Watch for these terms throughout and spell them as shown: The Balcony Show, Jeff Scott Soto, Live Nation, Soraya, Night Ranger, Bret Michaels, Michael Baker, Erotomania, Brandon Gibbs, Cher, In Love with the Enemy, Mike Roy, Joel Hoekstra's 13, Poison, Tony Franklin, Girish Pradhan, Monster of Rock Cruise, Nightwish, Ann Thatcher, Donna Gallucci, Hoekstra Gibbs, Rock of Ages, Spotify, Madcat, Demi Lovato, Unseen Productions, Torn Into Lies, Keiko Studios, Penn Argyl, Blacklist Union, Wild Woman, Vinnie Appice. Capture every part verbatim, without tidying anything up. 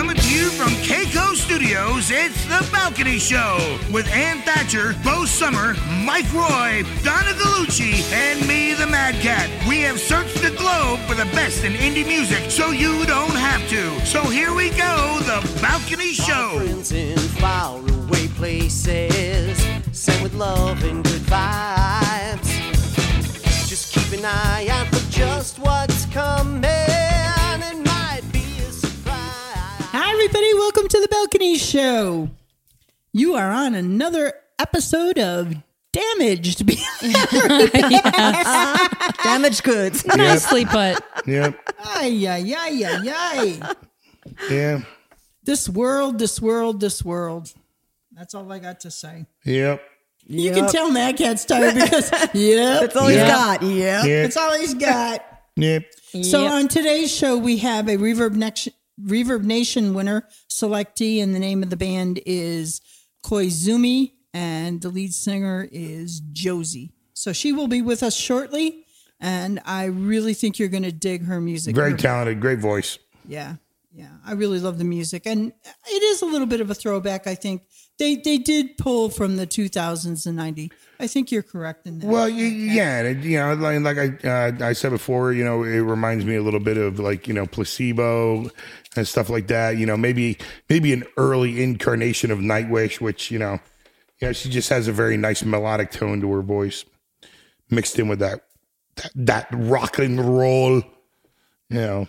Coming to you from Keiko Studios, it's The Balcony Show with Ann Thatcher, Bo Summer, Mike Roy, Donna Gallucci, and me, the Mad Cat. We have searched the globe for the best in indie music, so you don't have to. So here we go, The Balcony Show. Our friends in faraway places, sent with love and good vibes. Just keep an eye out for just what's coming. Hi, everybody. Welcome to The Balcony Show. You are on another episode of Damaged. Damaged goods. Yep. Nicely put. Yep. Ay, ay, ay, ay, ay. Yeah. This world, this world, this world. That's all I got to say. Yep. You yep. can tell Mad Cat's tired because, yep. That's all yep. he's got. Yep. yep. That's all he's got. Yep. So yep. on today's show, we have a Reverb Nation. Reverb Nation winner selectee, and the name of the band is Koizumi, and the lead singer is Josie. So she will be with us shortly, and I really think you're going to dig her music. Very her talented, band. Great voice. Yeah, yeah. I really love the music, and it is a little bit of a throwback, I think. They they did pull from the two thousands and ninety. I think you're correct in that. Well, you, yeah, you know, like, like I uh, I said before, you know, it reminds me a little bit of like, you know, Placebo and stuff like that. You know, maybe maybe an early incarnation of Nightwish, which, you know, you know, she just has a very nice melodic tone to her voice, mixed in with that that, that rock and roll. You know,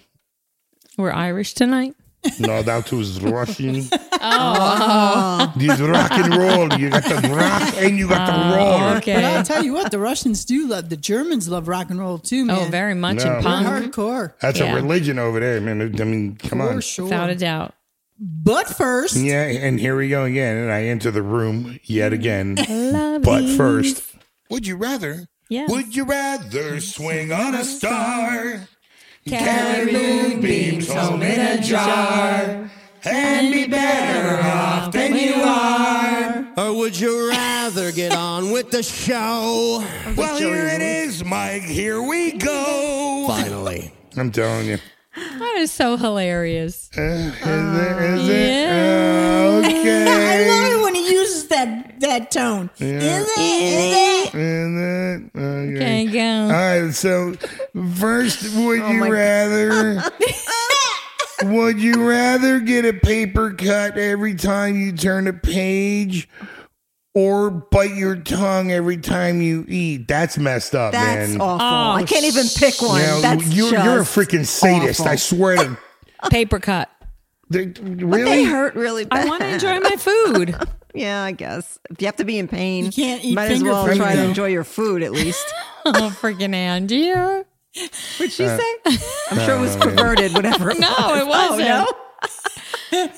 we're Irish tonight. No, that was Russian. Oh, this rock and roll. You got the rock and you got oh, the roll. Okay. But I'll tell you what, the Russians do love, the Germans love rock and roll too, man. Oh, very much. No, in punk. Hardcore. That's yeah. a religion over there, man. I mean, come For on. Sure. Without a doubt. But first. Yeah, and here we go again. And I enter the room yet again. But first. Would you rather? Yes. Would you rather swing on a star? Carry moonbeams home in a jar and be better off than you are. Or would you rather get on with the show? Well, here it is, Mike. Here we go. Finally. I'm telling you. That is so hilarious. Uh, is it? Is yeah. it? Uh, okay. I love it when he uses that that tone. Yeah. Is it? Is it? Is it? Okay, go. All right. So, first, would oh you rather? Would you rather get a paper cut every time you turn a page? Or bite your tongue every time you eat. That's messed up, That's man. That's awful. Oh, I can't even pick one. You know, That's you're, just you're a freaking sadist. Awful. I swear to Paper cut. They, really? But they hurt really bad. I want to enjoy my food. Yeah, I guess. If you have to be in pain, you can't eat might as well finger. Try to enjoy your food at least. Oh, freaking Andy. What'd she uh, say? I'm no, sure it was no, perverted, yeah. whatever it no, was. It wasn't. Oh, no, it wasn't.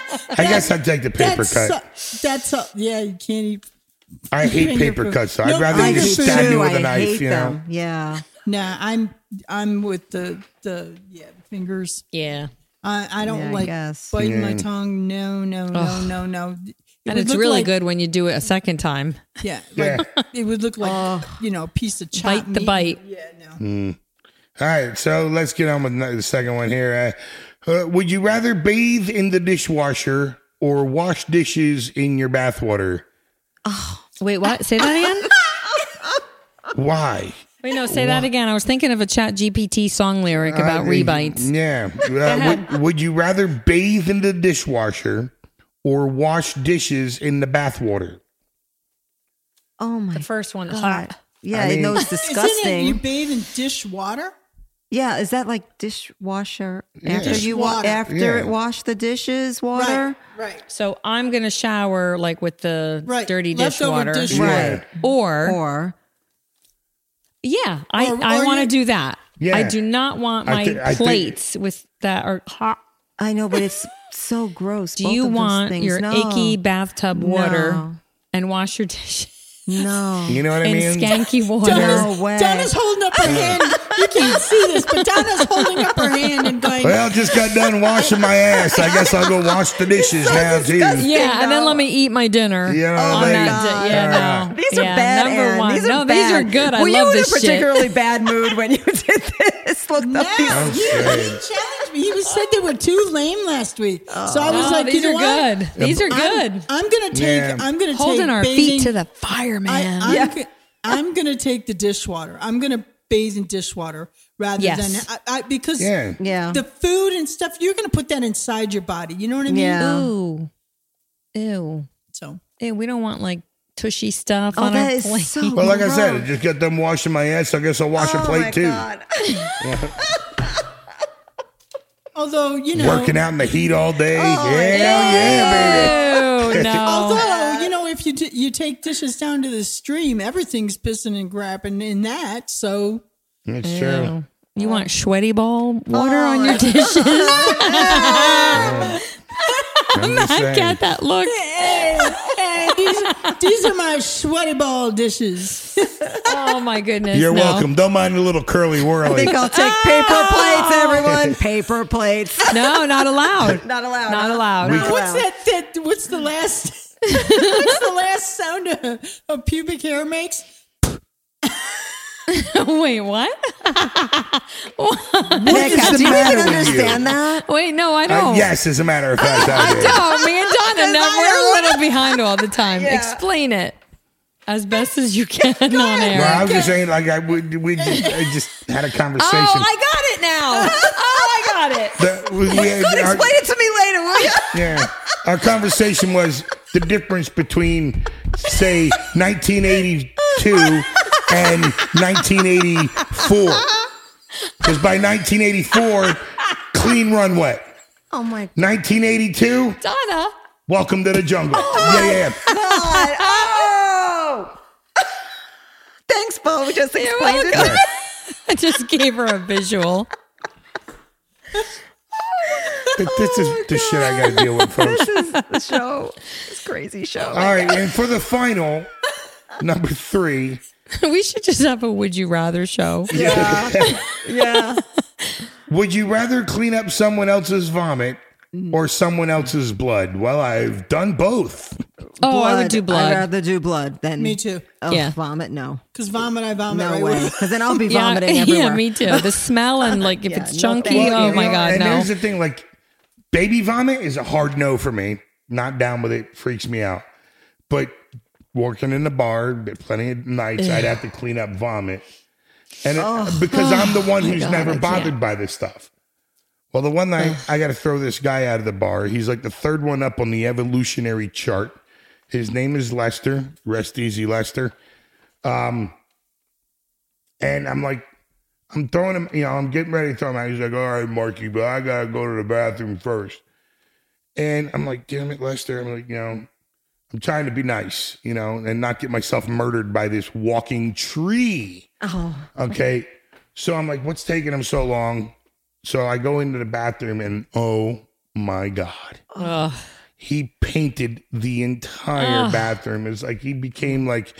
I that's, guess I'd take the paper that's cut. Su- that's a, yeah, you can't eat. I hate paper cuts. So no, I'd rather I you just stab me with a knife. You know? Yeah. Nah, I'm I'm with the the yeah fingers. Yeah. I, I don't yeah, like I biting yeah. my tongue. No, no, no, Ugh. no, no. It and it's really like, good when you do it a second time. Yeah. Like, yeah. It would look like uh, you know a piece of chopped bite meat. The bite. Yeah. No. Mm. All right, so let's get on with the second one here. Uh, Uh, would you rather bathe in the dishwasher or wash dishes in your bathwater? Oh, wait, what? Say that again? Why? Wait, no, say Why? that again. I was thinking of a Chat G P T song lyric about uh, rebites. Yeah. Uh, would, would you rather bathe in the dishwasher or wash dishes in the bathwater? Oh, my. The first one is hot. Yeah, I mean, it knows disgusting. Isn't it, you bathe in dishwater? Yeah, is that like dishwasher after yeah. you wa- after yeah. it wash the dishes water? Right. right. So I'm gonna shower like with the right. dirty dishwater, dish right? Yeah. Or or yeah, I, or, I want to do that. Yeah. I do not want my th- plates think, with that are hot. I know, but it's so gross. Do both you of want those your no. icky bathtub water no. and wash your dishes? No. You know what I mean? In skanky water. Donna's, no way. Donna's holding up her hand. You can't see this, but Donna's holding up her hand and going, well, just got done washing my ass. I guess I'll go wash the dishes so now, too. Yeah, no. and then let me eat my dinner. You know on they, that di- yeah, uh, no. These are yeah, bad, number one. These are no, bad. These are good. I Were love this shit. Were you in a particularly shit. bad mood when you did this? Look no, up these. You, you challenged last week. He was said they were too lame last week. Oh. So I was no, like, these you know are what? Good. These are good. I'm, I'm gonna take. Yeah. I'm gonna holding take our bathing, feet to the fire, man. I, I'm, yeah. g- I'm gonna take the dishwater. I'm gonna bathe in dishwater rather yes. than I, I, because yeah. Yeah. the food and stuff. You're gonna put that inside your body. You know what I mean? Yeah. Ooh. Ew. So hey, we don't want like tushy stuff oh, on that our is plate. So well, like gross. I said, I just got them washing my ass. So I guess I'll wash oh, a plate my too. God. Yeah. Although, you know, working out in the heat all day. Oh, yeah, yeah, yeah, baby. No. Although, you know, if you t- you take dishes down to the stream, everything's pissing and grapping in that. So that's ew. True. You oh. want sweaty ball water oh. on your dishes? Yeah. I'm, I'm not got that look. Hey, hey, these, these are my sweaty ball dishes. Oh my goodness! You're no. welcome. Don't mind the little curly whirly. I think I'll take oh! paper plates, everyone. Paper plates. No, not allowed. Not allowed. Not allowed. Not what's allowed. That, that? What's the last? What's the last sound a, a pubic hair makes? Wait, what? What? Nick, do you even understand that? Wait, no, I don't. Uh, yes, as a matter of fact, I, I do. Don't. Me and Donna, now we're a little behind all the time. Yeah. Explain it as best as you can on air. Well, I was just saying, like, I we, we just, I just had a conversation. Oh, I got it now. Oh, I got it. The, we, we, you could our, explain it to me later, will you? Yeah. Our conversation was the difference between, say, nineteen eighty-two and nineteen eighty-four, because by nineteen eighty-four, clean runway. Oh my! nineteen eighty-two, Donna. Welcome to the jungle. Oh yeah, yeah. God. Oh. Thanks, Bo. We just explained it. I just gave her a visual. But this oh is the shit I got to deal with, folks. This is the show. This crazy show. All my right, God. And for the final number three. We should just have a Would You Rather show. Yeah. Yeah. Would you rather clean up someone else's vomit or someone else's blood? Well, I've done both. Blood, oh, I would do blood. I'd rather do blood than me too. Oh, yeah. Vomit, no. Because vomit, I vomit. No right way. Because then I'll be vomiting yeah, everywhere. Yeah, me too. The smell and like if yeah, it's chunky, well, oh my know, God, and no. And here's the thing, like baby vomit is a hard no for me. Not down with it. Freaks me out. But working in the bar, plenty of nights yeah. I'd have to clean up vomit, and oh, it, because oh, I'm the one who's God, never bothered by this stuff. Well, the one night I got to throw this guy out of the bar. He's like the third one up on the evolutionary chart. His name is Lester. Rest easy, Lester. Um, and I'm like, I'm throwing him. You know, I'm getting ready to throw him out. He's like, "All right, Marky, but I gotta go to the bathroom first." And I'm like, "Damn it, Lester!" I'm like, you know. I'm trying to be nice, you know, and not get myself murdered by this walking tree. Oh. Okay. So I'm like, what's taking him so long? So I go into the bathroom and oh my God. Ugh. He painted the entire Ugh. bathroom. It's like he became like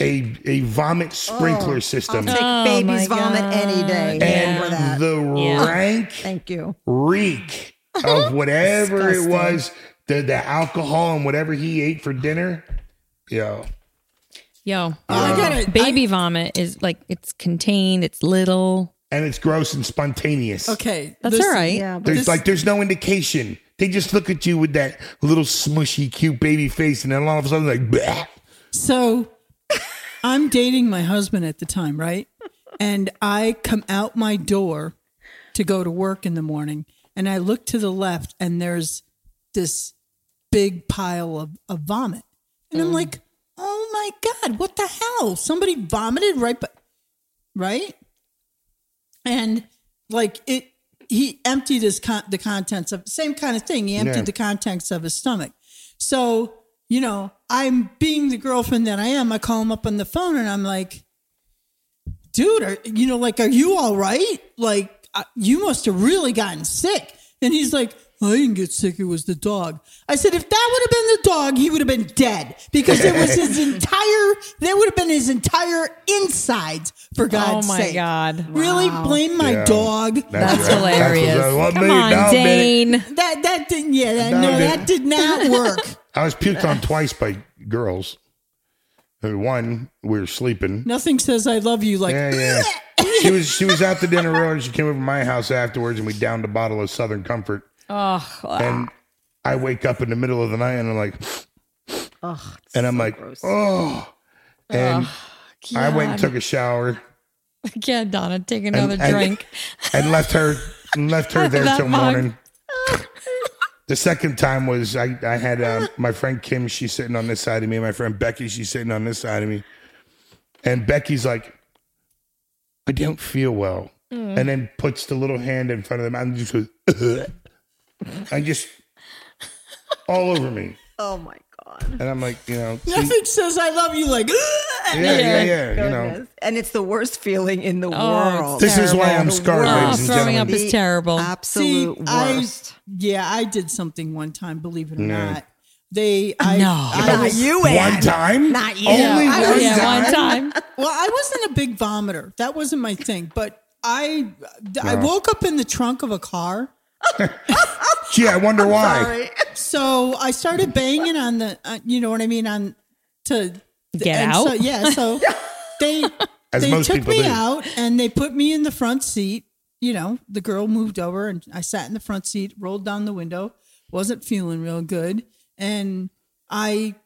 a a vomit sprinkler oh. system. I'll take baby's oh vomit God. any day. And yeah. the yeah. rank Thank you. reek of whatever it was. The, the alcohol and whatever he ate for dinner, yo, yo, I gotta, baby I, vomit is like it's contained, it's little, and it's gross and spontaneous. Okay, that's this, all right. Yeah, there's this, like there's no indication. They just look at you with that little smushy, cute baby face, and then all of a sudden, like, bleh. So I'm dating my husband at the time, right? And I come out my door to go to work in the morning, and I look to the left, and there's this big pile of, of vomit. And mm. I'm like, oh my God, what the hell? Somebody vomited right, by, right? And like it, he emptied his con- the contents of, same kind of thing. He emptied yeah. the contents of his stomach. So, you know, I'm being the girlfriend that I am. I call him up on the phone and I'm like, dude, are, you know, like, are you all right? Like, uh, you must have really gotten sick. And he's like, I didn't get sick. It was the dog. I said, if that would have been the dog, he would have been dead because it was his entire, that would have been his entire insides, for God's sake. Oh, my sake. God. Really? Wow. Blame my yeah. dog? That's, That's right. hilarious. That's Come on, no, Dane. That, that didn't, yeah, that, no, no, that did not work. I was puked on twice by girls. One, we were sleeping. Nothing says I love you like. Yeah, yeah. She was she was out the dinner row and she came over to my house afterwards and we downed a bottle of Southern Comfort. Oh. And I wake up in the middle of the night and I'm like, oh, and I'm so like, gross. oh, and oh, I went and took a shower. Again, Donna, take another and, drink. And, and left her and left her there till mug. morning. The second time was I, I had uh, my friend Kim, she's sitting on this side of me. And my friend Becky, she's sitting on this side of me. And Becky's like, I don't feel well. Mm. And then puts the little hand in front of them. And just goes, ugh. I just, all over me. Oh, my God. And I'm like, you know. Nothing says I love you like, ugh. Yeah, yeah, yeah. yeah you know. And it's the worst feeling in the oh, world. This terrible. is why I'm scarred, oh, ladies and gentlemen. Throwing up is terrible. The absolute See, worst. I, yeah, I did something one time, believe it or no. not. They, I, no. I, I was, you, Ann. One time? Not you. Only no. one, yeah, time? one time? Well, I wasn't a big vomiter. That wasn't my thing. But I, no. I woke up in the trunk of a car. Gee, I wonder I'm why. Sorry. So I started banging on the, uh, you know what I mean, on to get out. So, yeah, so they As they took me do. out and they put me in the front seat. You know, the girl moved over and I sat in the front seat, rolled down the window, wasn't feeling real good, and I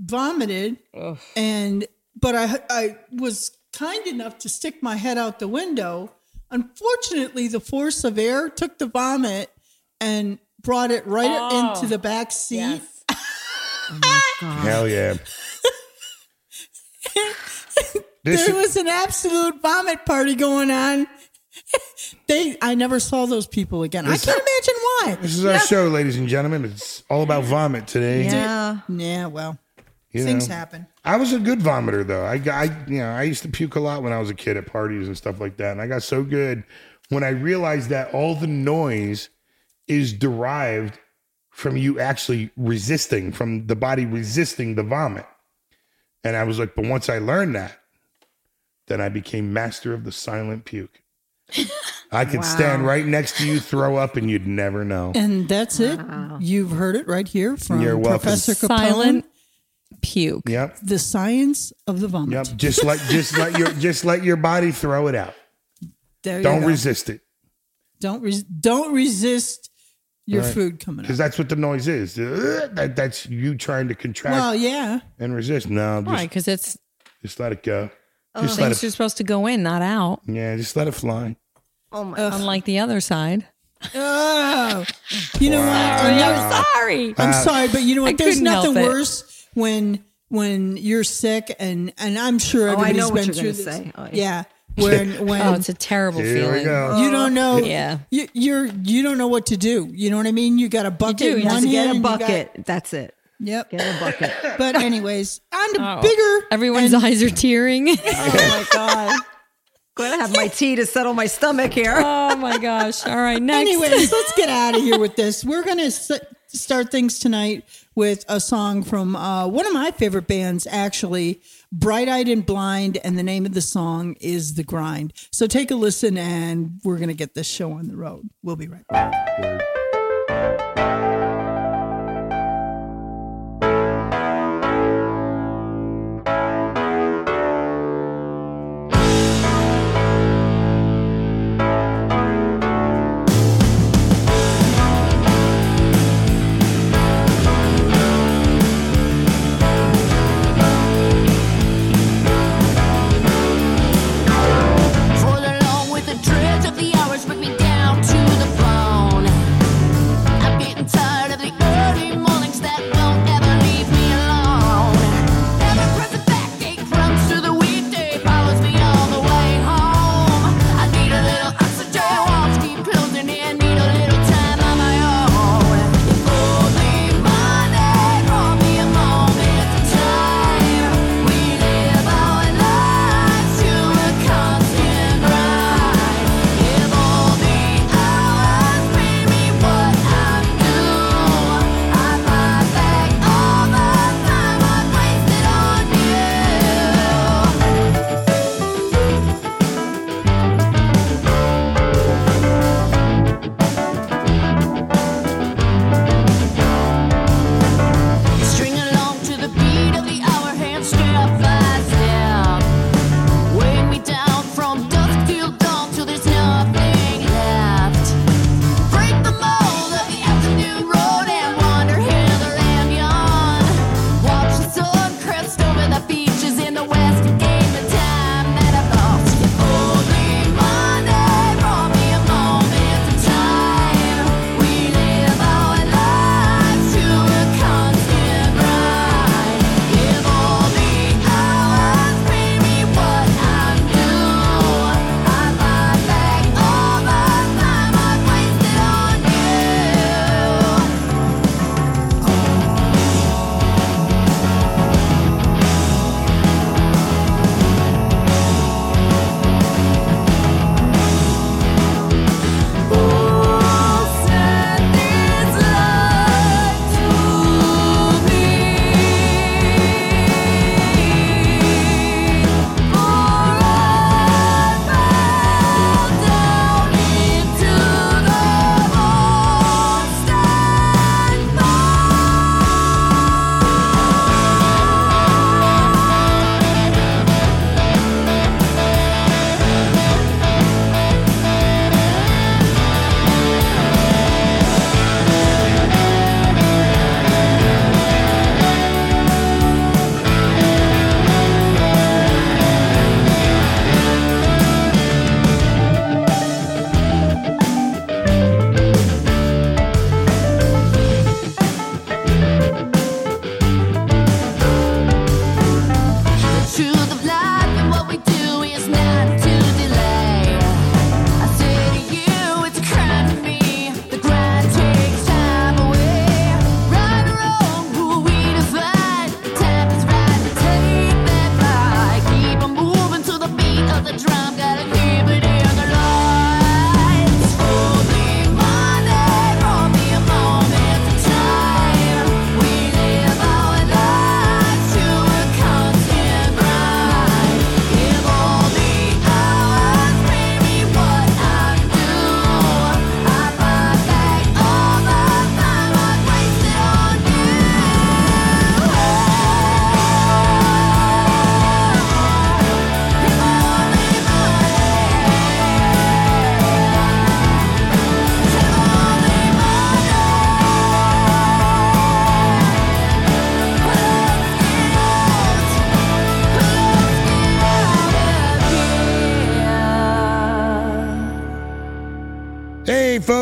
vomited. Ugh. And but I I was kind enough to stick my head out the window. Unfortunately, the force of air took the vomit and brought it right oh, into the back seat. Yes. Oh my God. Hell yeah. There was an absolute vomit party going on. They, I never saw those people again. I can't imagine why. This is our no. show, ladies and gentlemen. It's all about vomit today. Yeah. Yeah, well, you things know. happen. I was a good vomiter, though. I, I, you know, I used to puke a lot when I was a kid at parties and stuff like that. And I got so good when I realized that all the noise is derived from you actually resisting, from the body resisting the vomit. And I was like, but once I learned that, then I became master of the silent puke. I could wow. stand right next to you, throw up, and you'd never know. And that's it. Wow. You've heard it right here from You're Professor Capone. Silent puke. Yep. The science of the vomit. Yep. Just let just let your just let your body throw it out. There you don't go. resist it. Don't res- don't resist. Your right. food coming out. Because that's what the noise is. That, that's you trying to contract well, yeah. and resist. No, just, right, because it's... Just let it go. Oh, just things it, are supposed to go in, not out. Yeah, just let it fly. Oh my! Ugh. Unlike the other side. Oh! You know wow. what? I'm uh, sorry. I'm sorry, but you know what? I There's nothing worse when when you're sick, and, and I'm sure everybody's oh, been through this. Say. Oh, yeah. yeah. When, when oh, it's a terrible Here feeling. We go. You don't know. Yeah, you, you're you don't know what to do. You know what I mean? You got a bucket. You do. You just get a bucket. Got, That's it. Yep. Get a bucket. But anyways, on to oh. bigger. Everyone's and, eyes are tearing. Oh my God. Glad I have my tea to settle my stomach here. Oh my gosh. All right. Next. Anyways, let's get out of here with this. We're gonna s- start things tonight with a song from uh, one of my favorite bands, actually. Bright-Eyed and Blind, and the name of the song is The Grind. So take a listen, and we're going to get this show on the road. We'll be right back. Time.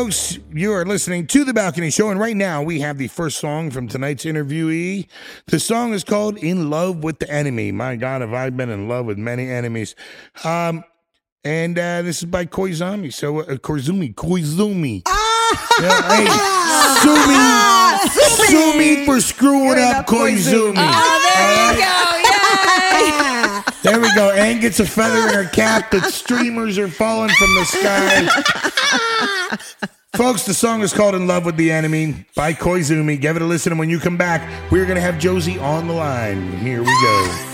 folks. You are listening to The Balcony Show, and right now we have the first song from tonight's interviewee. The song is called In Love with the Enemy. My God, have I been in love with many enemies. Um, and uh, this is by Koizumi. So, uh, Koizumi, Koizumi. Ah! Yeah, hey, sue me. Sue me for screwing up Koizumi. Oh, there you go. There we go. Anne gets a feather in her cap. The streamers are falling from the sky. Folks, the song is called In Love with the Enemy by Koizumi. Give it a listen, and when you come back, we're going to have Josie on the line. Here we go.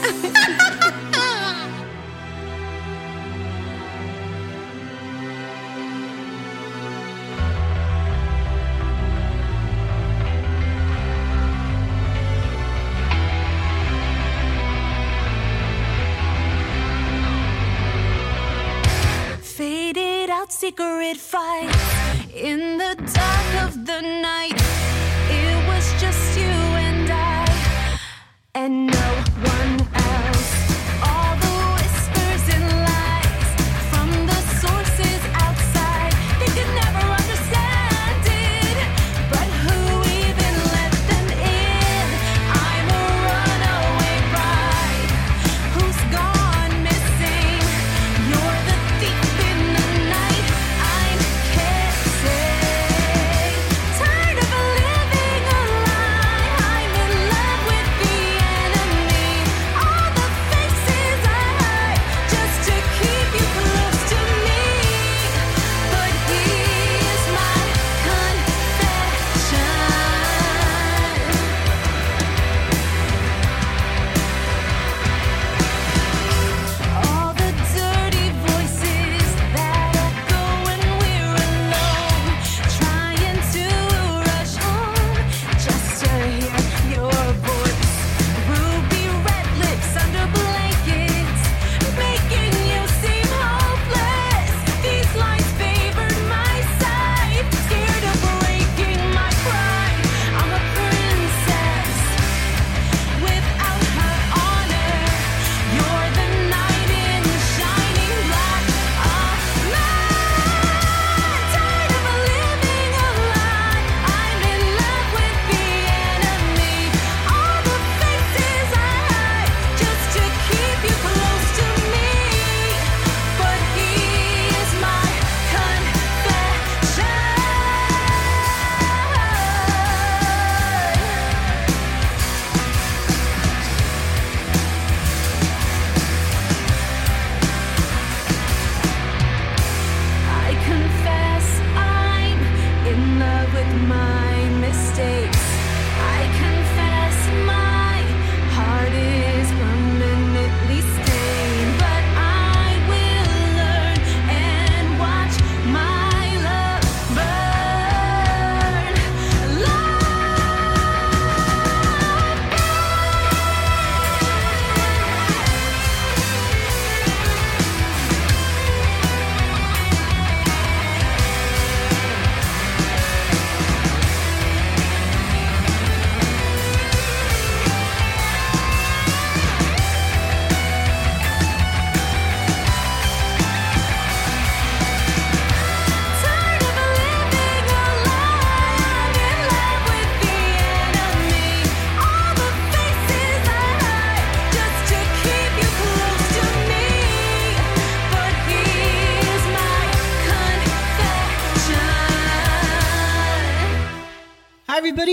Secret fights in the dark of the night. It was just you and I, and no one else. All the whispers and lies from the sources outside, they could never understand it. But who even let them in? I'm a runaway bride who's gone missing. You're the thief in the night.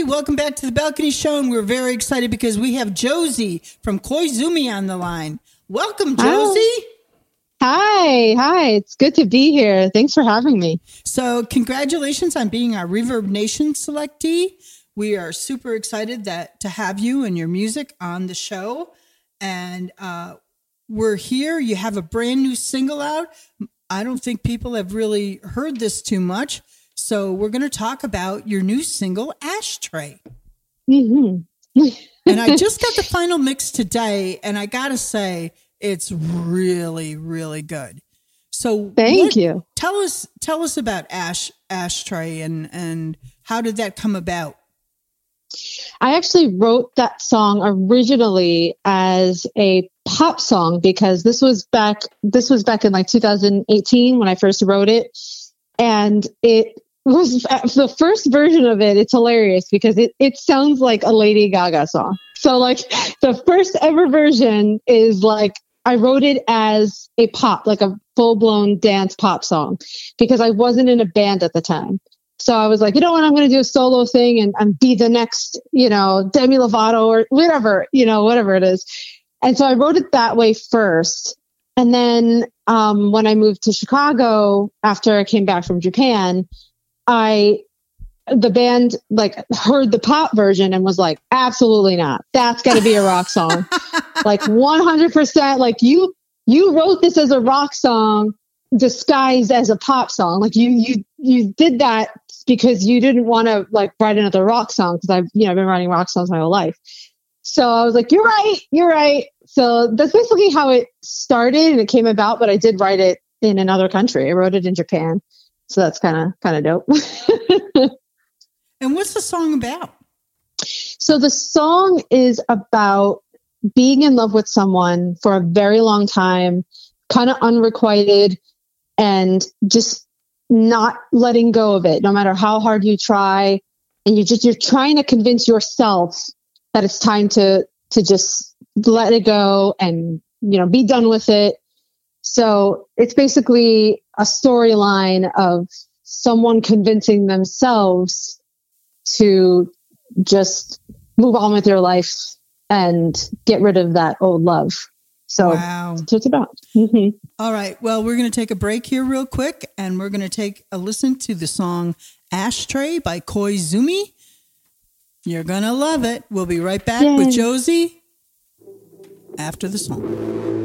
Welcome back to The Balcony Show, and we're very excited because we have Josie from Koizumi on the line. Welcome, Josie. Hi. Hi, hi. It's good to be here. Thanks for having me. So congratulations on being our ReverbNation selectee. We are super excited that to have you and your music on the show. And uh, we're here. You have a brand new single out. I don't think people have really heard this too much. So we're going to talk about your new single, Ashtray. Mm-hmm. And I just got the final mix today, and I got to say, it's really, really good. So thank what, you. Tell us, tell us about Ash Ashtray and, and how did that come about? I actually wrote that song originally as a pop song because this was back, this was back in like twenty eighteen when I first wrote it. And it was the first version of it. It's hilarious because it, it sounds like a Lady Gaga song. So like the first ever version is like, I wrote it as a pop, like a full blown dance pop song, because I wasn't in a band at the time. So I was like, you know what, I'm going to do a solo thing and, and be the next, you know, Demi Lovato or whatever, you know, whatever it is. And so I wrote it that way first. And then um, when I moved to Chicago, after I came back from Japan, I, the band like heard the pop version and was like, absolutely not. That's got to be a rock song. Like one hundred percent. Like you, you wrote this as a rock song disguised as a pop song. Like you, you, you did that because you didn't want to like write another rock song. Cause I've, you know, I've been writing rock songs my whole life. So I was like, you're right. You're right. So that's basically how it started and it came about, but I did write it in another country. I wrote it in Japan. So that's kind of, kind of dope. And what's the song about? So the song is about being in love with someone for a very long time, kind of unrequited and just not letting go of it, no matter how hard you try. And you just, you're trying to convince yourself that it's time to, to just let it go and, you know, be done with it. So it's basically a storyline of someone convincing themselves to just move on with their life and get rid of that old love. So wow. That's what it's about. Mm-hmm. All right. Well, we're going to take a break here real quick, and we're going to take a listen to the song Ashtray by Koizumi. You're going to love it. We'll be right back Yay. With Josie after the song.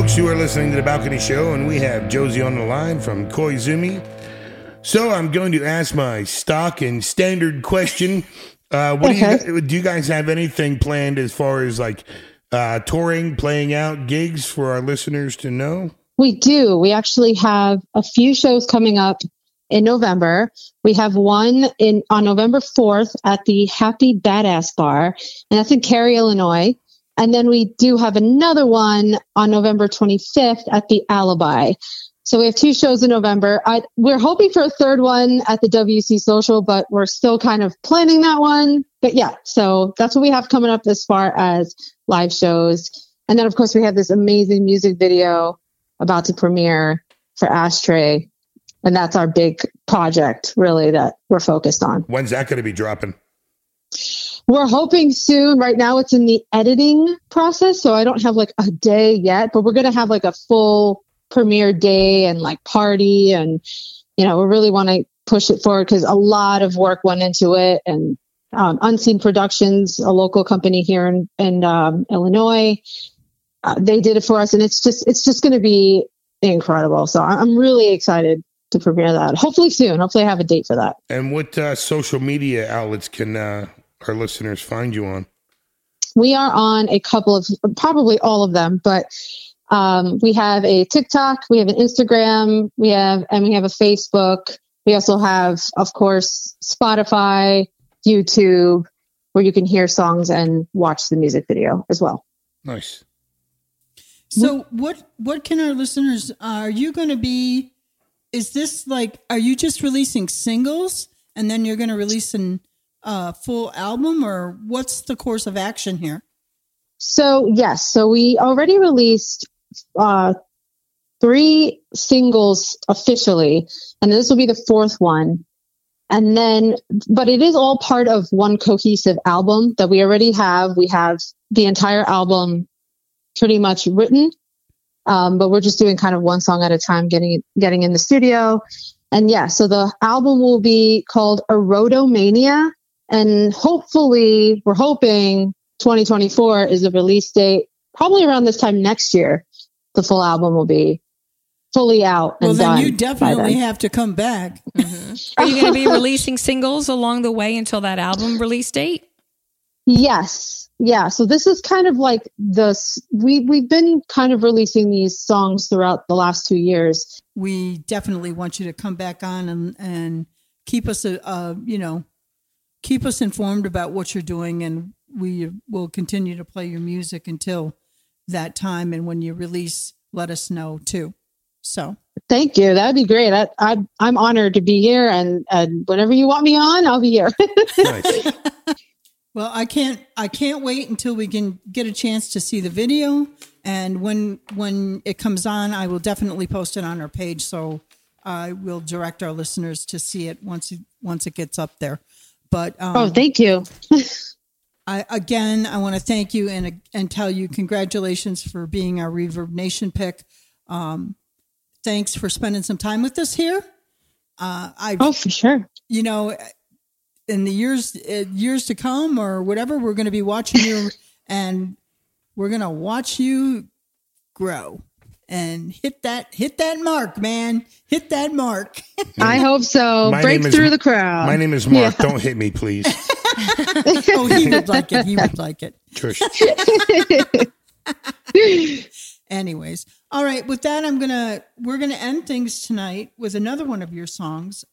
folks. You are listening to The Balcony Show, and we have Josie on the line from Koizumi. So I'm going to ask my stock and standard question. Uh, what okay. do, you, do you guys have anything planned as far as like uh, touring, playing out, gigs for our listeners to know? We do. We actually have a few shows coming up in November. We have one in on November fourth at the Happy Badass Bar, and that's in Cary, Illinois. And then we do have another one on November twenty-fifth at the Alibi. So we have two shows in November. I, we're hoping for a third one at the W C Social, but we're still kind of planning that one. But yeah, so that's what we have coming up as far as live shows. And then, of course, we have this amazing music video about to premiere for Ashtray. And that's our big project, really, that we're focused on. When's that going to be dropping? We're hoping soon. Right now it's in the editing process, so I don't have like a day yet, but we're going to have like a full premiere day and like party, and you know, we really want to push it forward because a lot of work went into it. And um, Unseen Productions, a local company here in, in um, Illinois, uh, they did it for us, and it's just it's just going to be incredible. So I'm really excited to premiere that. Hopefully soon. Hopefully I have a date for that. And what uh, social media outlets can uh, our listeners find you on? We are on a couple of, probably all of them, but um, we have a TikTok, we have an Instagram, we have, and we have a Facebook. We also have, of course, Spotify, YouTube, where you can hear songs and watch the music video as well. Nice. So what, what can our listeners, are you going to be, is this like, are you just releasing singles and then you're going to release an uh, full album, or what's the course of action here? So, yes. So we already released uh, three singles officially, and this will be the fourth one. And then, but it is all part of one cohesive album that we already have. We have the entire album pretty much written. Um, but we're just doing kind of one song at a time, getting getting in the studio. And yeah, so the album will be called Erotomania. And hopefully, we're hoping twenty twenty-four is the release date. Probably around this time next year, the full album will be fully out and well, then done. You definitely have to come back. Mm-hmm. Are you going to be releasing singles along the way until that album release date? Yes. Yeah. So this is kind of like this, we, we've been kind of releasing these songs throughout the last two years. We definitely want you to come back on and, and keep us, uh, you know, keep us informed about what you're doing. And we will continue to play your music until that time. And when you release, let us know too. So thank you. That'd be great. I, I, I'm honored to be here, and, and whenever you want me on, I'll be here. Nice. Well, I can't I can't wait until we can get a chance to see the video. And when when it comes on, I will definitely post it on our page. So I will direct our listeners to see it once it, once it gets up there. But um, oh, thank you. I again, I want to thank you and and tell you congratulations for being our Reverb Nation pick. Um, thanks for spending some time with us here. Uh, I oh, for sure. You know, in the years years to come or whatever, we're going to be watching you and we're going to watch you grow and hit that hit that mark, man. Hit that mark. I hope so. My Break through is, the crowd. My name is Mark. Yeah. Don't hit me, please. Oh, he would like it. He would like it. Trish. Anyways. All right. With that, I'm going to, we're going to end things tonight with another one of your songs,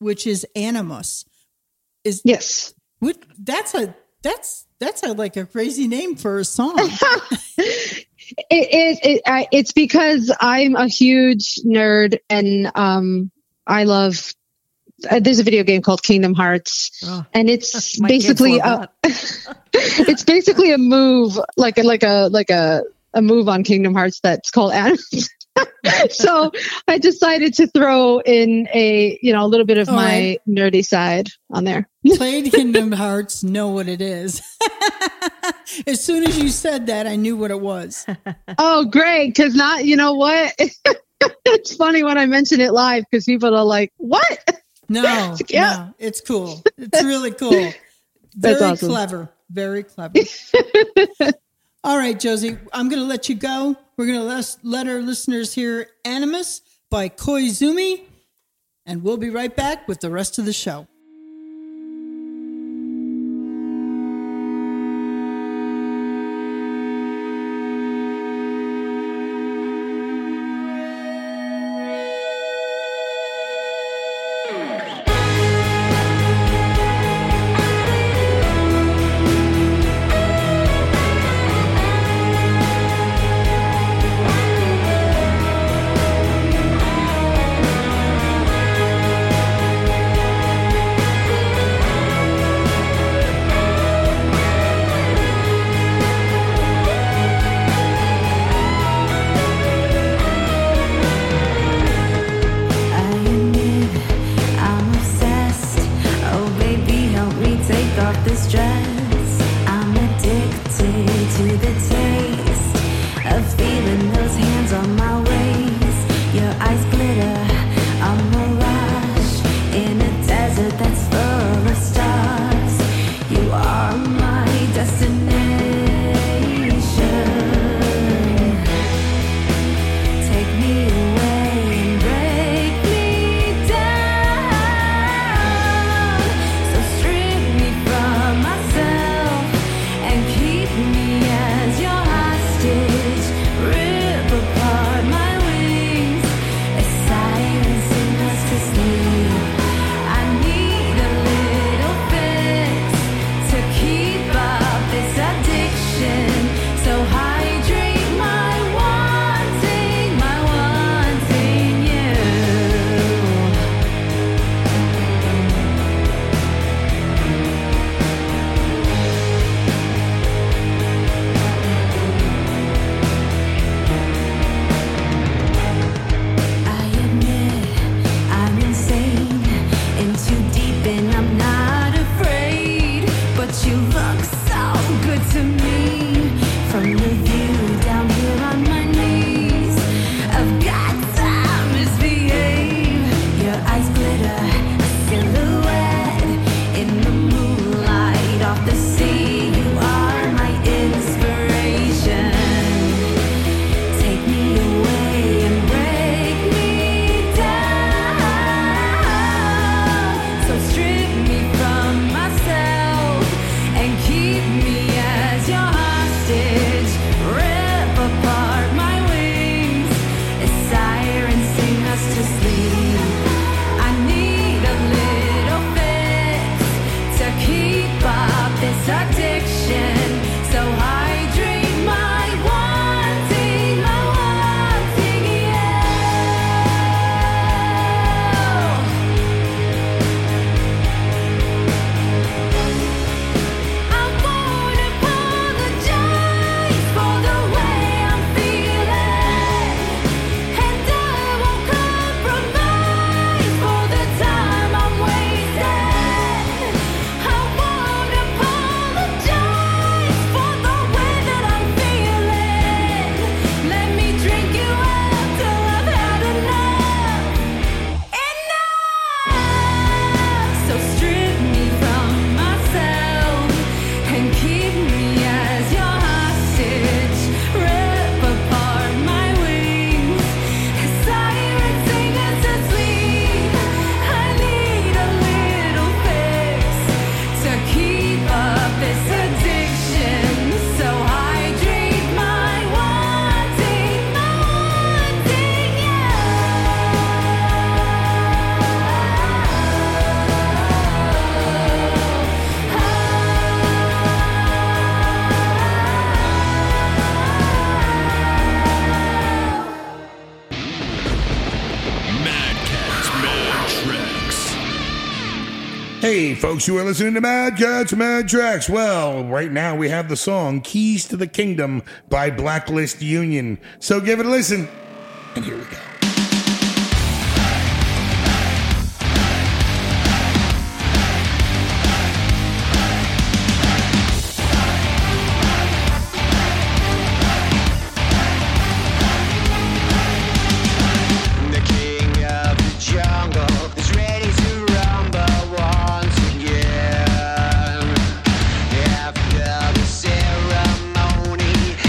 which is Animus. Is yes, what, that's a that's that's a, like a crazy name for a song. it, it, it, I, it's because I'm a huge nerd, and um, I love. Uh, there's a video game called Kingdom Hearts, oh, and it's basically a, it's basically a move like a, like a like a a move on Kingdom Hearts that's called Animus. So I decided to throw in a, you know, a little bit of All my right. nerdy side on there. Played Kingdom Hearts, know what it is. As soon as you said that, I knew what it was. Oh, great. Because not, you know what? It's funny when I mention it live because people are like, what? No, yeah. No, it's cool. It's really cool. Very That's awesome. Clever. Very clever. All right, Josie, I'm going to let you go. We're going to les- let our listeners hear Animus by Koizumi, and we'll be right back with the rest of the show. Hey folks, you are listening to Mad Cats, Mad Tracks. Well, right now we have the song Keys to the Kingdom by Blacklist Union. So give it a listen. And here we go. Ceremony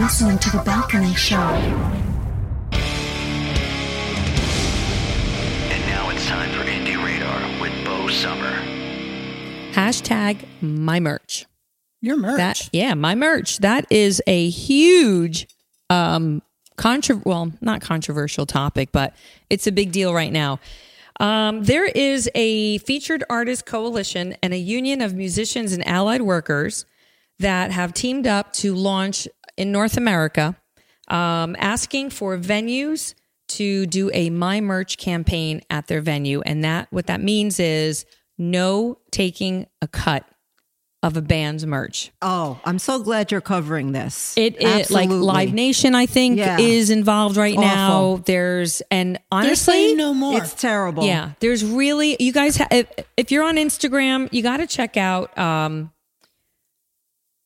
listening to The Balcony Show. And now it's time for Indie Radar with Beau Summer. Hashtag my merch. Your merch. That, yeah, my merch. That is a huge, um, contro- well, not controversial topic, but it's a big deal right now. Um, there is a featured artist coalition and a union of musicians and allied workers that have teamed up to launch in North America, um, asking for venues to do a My Merch campaign at their venue. And that what that means is no taking a cut of a band's merch. Oh, I'm so glad you're covering this. It is like Live Nation, I think, yeah. is involved right Awful. now. There's and honestly, no more. It's terrible. Yeah, there's really you guys. Ha- if, if you're on Instagram, you got to check out um,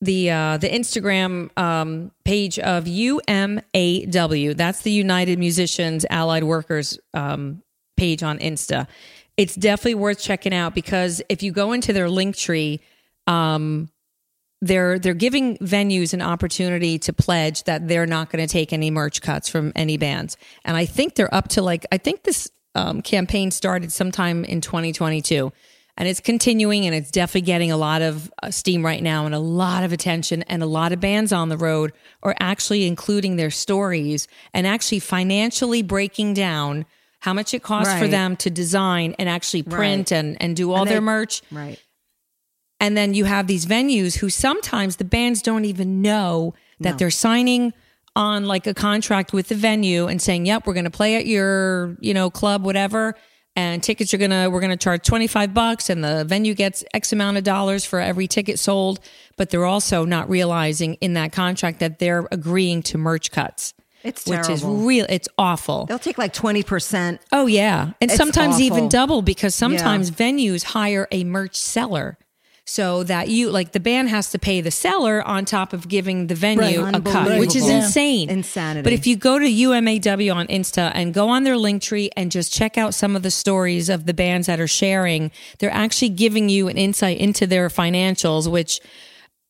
the uh, the Instagram um, page of U M A W. That's the United Musicians Allied Workers um, page on Insta. It's definitely worth checking out because if you go into their link tree. Um, they're they're giving venues an opportunity to pledge that they're not going to take any merch cuts from any bands, and I think they're up to like I think this um, campaign started sometime in twenty twenty-two, and it's continuing, and it's definitely getting a lot of steam right now and a lot of attention, and a lot of bands on the road are actually including their stories and actually financially breaking down how much it costs right. for them to design and actually print right. and and do all and their they, merch right. And then you have these venues who sometimes the bands don't even know that no. they're signing on like a contract with the venue and saying, yep, we're going to play at your, you know, club, whatever. And tickets are going to, we're going to charge twenty-five bucks and the venue gets X amount of dollars for every ticket sold. But they're also not realizing in that contract that they're agreeing to merch cuts. It's terrible. Which is real. It's awful. They'll take like twenty percent. Oh yeah. And it's sometimes awful. Even double because sometimes yeah. venues hire a merch seller. So that you like the band has to pay the seller on top of giving the venue right. a cut, which is yeah. insane. Insanity. But if you go to U M A W on Insta and go on their link tree and just check out some of the stories of the bands that are sharing, they're actually giving you an insight into their financials, which,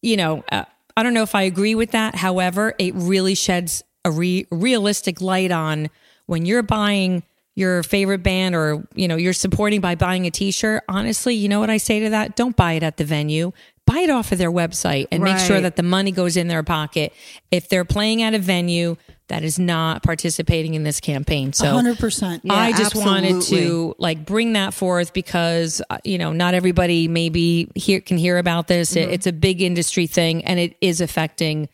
you know, uh, I don't know if I agree with that. However, it really sheds a re- realistic light on when you're buying your favorite band or, you know, you're supporting by buying a t-shirt. Honestly, you know what I say to that? Don't buy it at the venue. Buy it off of their website and right. make sure that the money goes in their pocket. If they're playing at a venue that is not participating in this campaign. So one hundred percent. Yeah, I just absolutely. wanted to like bring that forth because, you know, not everybody maybe hear, can hear about this. Mm-hmm. It, it's a big industry thing and it is affecting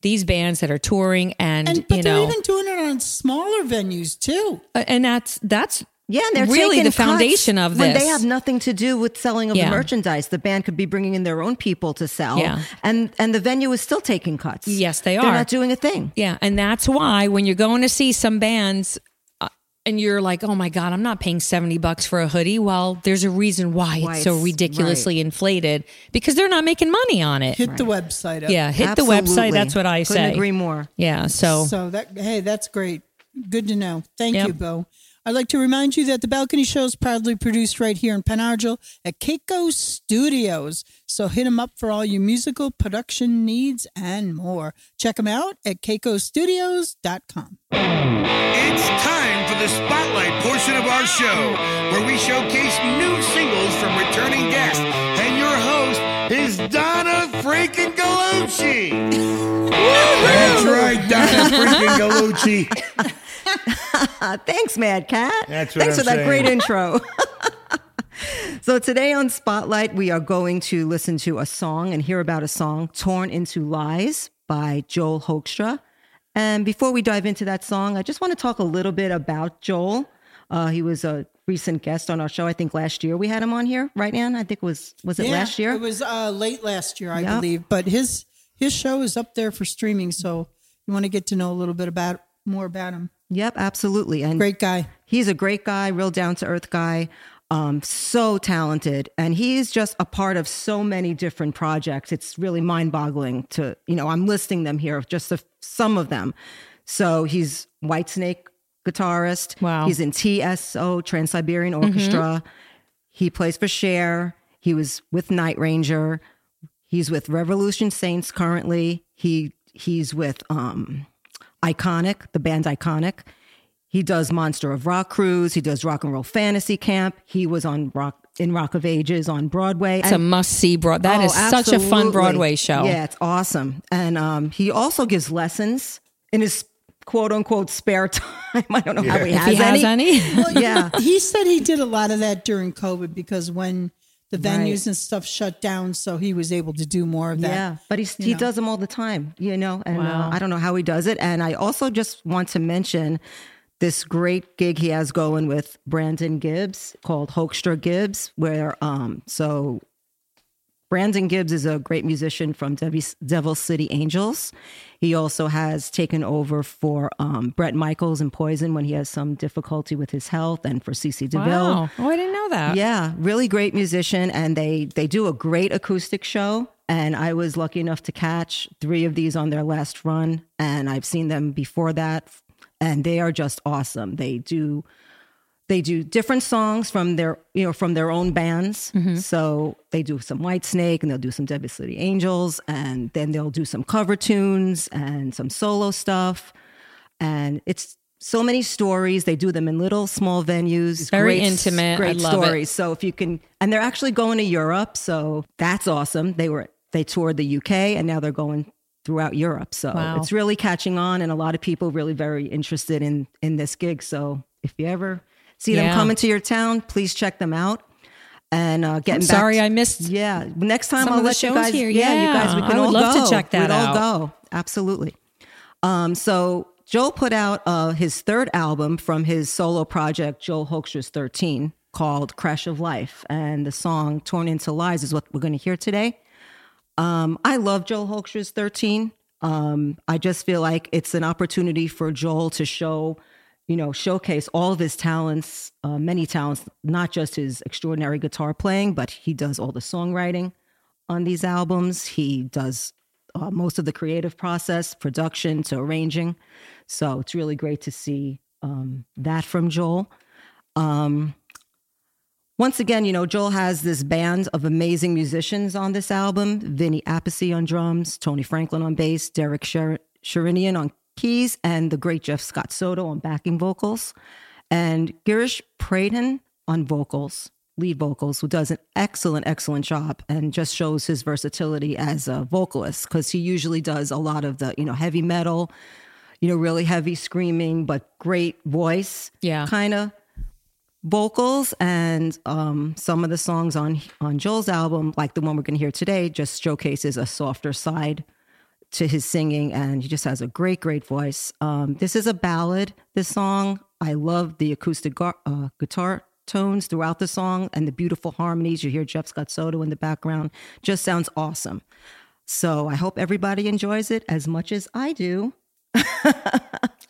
these bands that are touring and, and but you know, they're even doing it on smaller venues too. And that's that's yeah, they're really the foundation of this. When they have nothing to do with selling of yeah. the merchandise. The band could be bringing in their own people to sell, yeah. and and the venue is still taking cuts. Yes, they are. They're not doing a thing. Yeah, and that's why when you're going to see some bands. And you're like, oh my God, I'm not paying seventy bucks for a hoodie. Well, there's a reason why, why it's so ridiculously right. inflated because they're not making money on it. Hit right. the website up. Yeah, hit Absolutely. the website. That's what I Couldn't say. Couldn't agree more. Yeah, so. So, that hey, that's great. Good to know. Thank yep. you, Beau. I'd like to remind you that The Balcony Show is proudly produced right here in Penn Argyl at Keiko Studios. So hit them up for all your musical production needs and more. Check them out at keiko studios dot com. It's time for the spotlight portion of our show, where we showcase new singles from returning guests. And your host is Donna freaking Gallucci. That's right, Donna freaking Gallucci. Thanks, Mad Cat. That's what Thanks I'm for saying. That great intro. So today on Spotlight, we are going to listen to a song and hear about a song, Torn Into Lies by Joel Hoekstra. And before we dive into that song, I just want to talk a little bit about Joel. Uh, he was a recent guest on our show. I think last year we had him on here, right, Ann? I think it was, was it yeah, last year? It was uh, late last year, I yep. believe. But his his show is up there for streaming, so you want to get to know a little bit about more about him. Yep, absolutely. And great guy. He's a great guy, real down to earth guy. Um, so talented. And he's just a part of so many different projects. It's really mind boggling to, you know, I'm listing them here, just a, some of them. So he's Whitesnake guitarist. Wow. He's in T S O, Trans-Siberian Orchestra. Mm-hmm. He plays for Cher. He was with Night Ranger. He's with Revolution Saints currently. He He's with um, Iconic, the band Iconic. He does Monster of Rock Cruise. He does Rock and Roll Fantasy Camp. He was on Rock in Rock of Ages on Broadway. It's and, a must-see Broadway. That oh, is absolutely. Such a fun Broadway show. Yeah, it's awesome. And um, he also gives lessons in his quote-unquote spare time. I don't know yeah. how he has, he has any. any. Well, yeah, he said he did a lot of that during COVID because when the venues right. and stuff shut down, so he was able to do more of that. Yeah, but he he know. does them all the time, you know, and wow. uh, I don't know how he does it. And I also just want to mention this great gig he has going with Brandon Gibbs called Hoekstra Gibbs, where, um, so Brandon Gibbs is a great musician from Devil City Angels. He also has taken over for um, Bret Michaels and Poison when he has some difficulty with his health, and for CeCe DeVille. Wow. Oh, I didn't know that. Yeah, really great musician, and they they do a great acoustic show. And I was lucky enough to catch three of these on their last run, and I've seen them before that, and they are just awesome. They do. They do different songs from their, you know, from their own bands. Mm-hmm. So they do some Whitesnake, and they'll do some Devil City Angels, and then they'll do some cover tunes and some solo stuff. And it's so many stories. They do them in little small venues. Very great, intimate. Great I love stories. It. So if you can, and they're actually going to Europe, so that's awesome. They were they toured the U K, and now they're going throughout Europe. So wow. it's really catching on, and a lot of people really very interested in in this gig. So if you ever see yeah. them coming to your town, please check them out. And uh, getting I'm back. Sorry, to, I missed. Yeah, next time I'll let you guys. Here. Yeah, yeah, you guys, we can I would all love go. To check that We'd out. We'd all go, absolutely. Um, so Joel put out uh, his third album from his solo project, Joel Hoekstra's thirteen, called "Crash of Life," and the song "Torn Into Lies" is what we're going to hear today. Um, I love Joel Hoekstra's thirteen. Um, I just feel like it's an opportunity for Joel to show. you know, showcase all of his talents, uh, many talents, not just his extraordinary guitar playing, but he does all the songwriting on these albums. He does uh, most of the creative process, production to arranging. So it's really great to see um, that from Joel. Um, once again, you know, Joel has this band of amazing musicians on this album. Vinnie Appice on drums, Tony Franklin on bass, Derek Sher- Sherinian on keys, and the great Jeff Scott Soto on backing vocals, and Girish Pradhan on vocals, lead vocals, who does an excellent, excellent job and just shows his versatility as a vocalist, because he usually does a lot of the, you know, heavy metal, you know, really heavy screaming, but great voice yeah. kind of vocals. And um, some of the songs on, on Joel's album, like the one we're going to hear today, just showcases a softer side to his singing, and he just has a great, great voice. Um, this is a ballad, this song. I love the acoustic gar- uh, guitar tones throughout the song and the beautiful harmonies. You hear Jeff Scott Soto in the background. Just sounds awesome. So I hope everybody enjoys it as much as I do.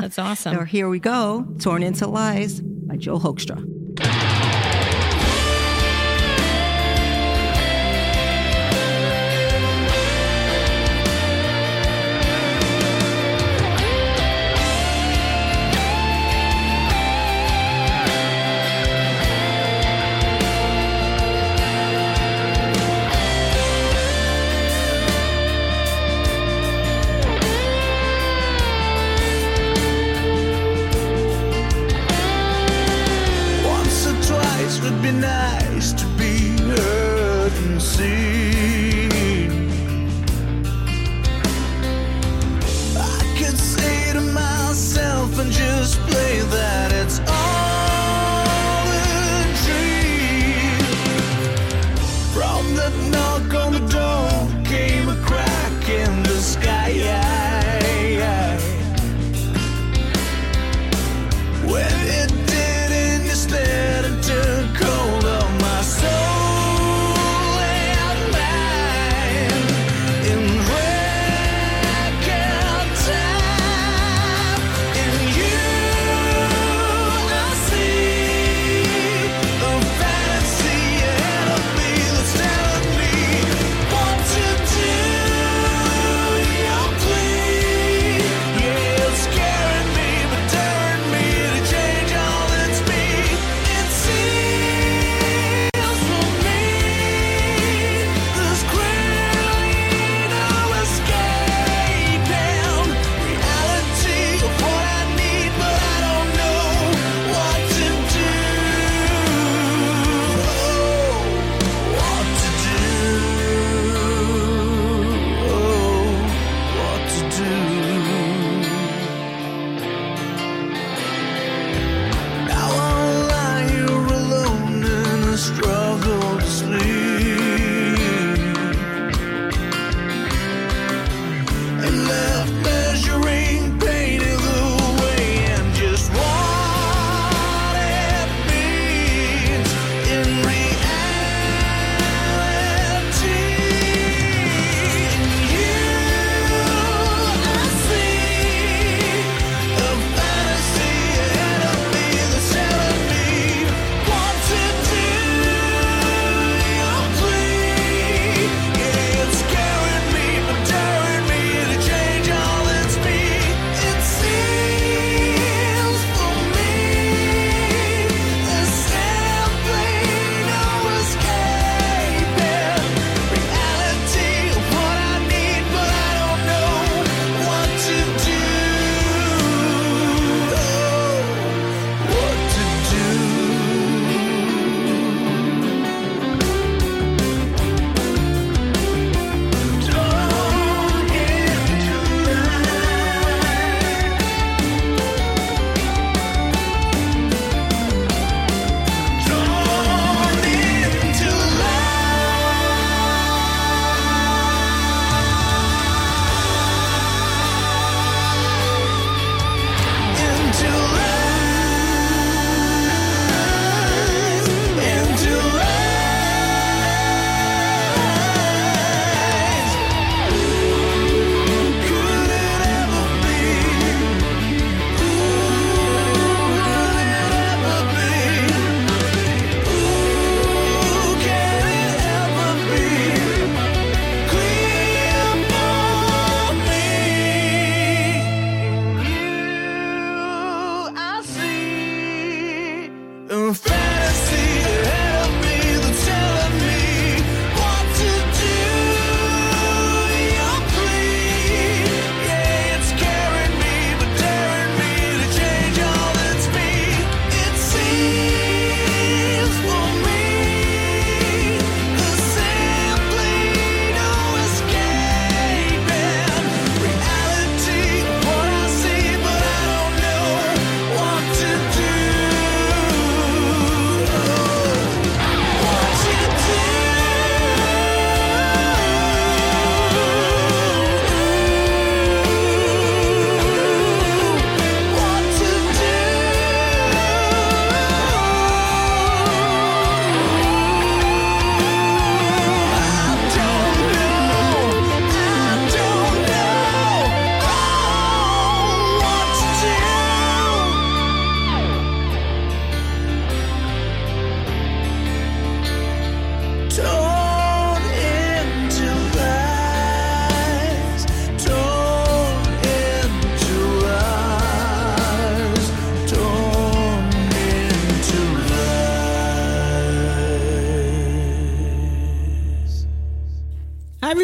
That's awesome. So here we go. Torn Into Lies by Joel Hoekstra.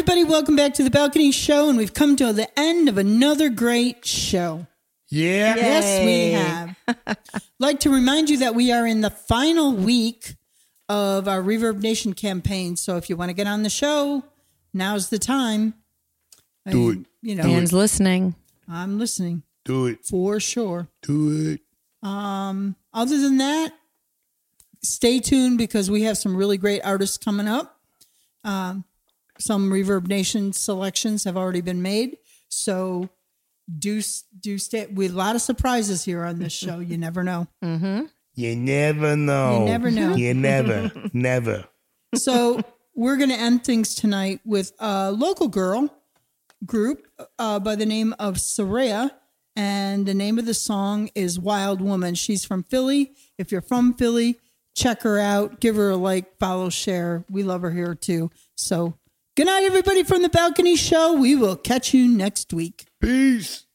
everybody, welcome back to The Balcony Show, and we've come to the end of another great show. Yeah. Yay. Yes, we have. I'd like to remind you that we are in the final week of our ReverbNation campaign, so if you want to get on the show, now's the time. Do I, it. You know, Dan's listening. I'm listening. Do it. For sure. Do it. Um, other than that, stay tuned because we have some really great artists coming up. Um, some ReverbNation selections have already been made. So do, do stay with a lot of surprises here on this show. You never know. Mm-hmm. You never know. You never know. You never, never. So we're going to end things tonight with a local girl group uh, by the name of Soraya. And the name of the song is Wild Woman. She's from Philly. If you're from Philly, check her out. Give her a like, follow, share. We love her here too. So good night, everybody, from The Balcony Show. We will catch you next week. Peace.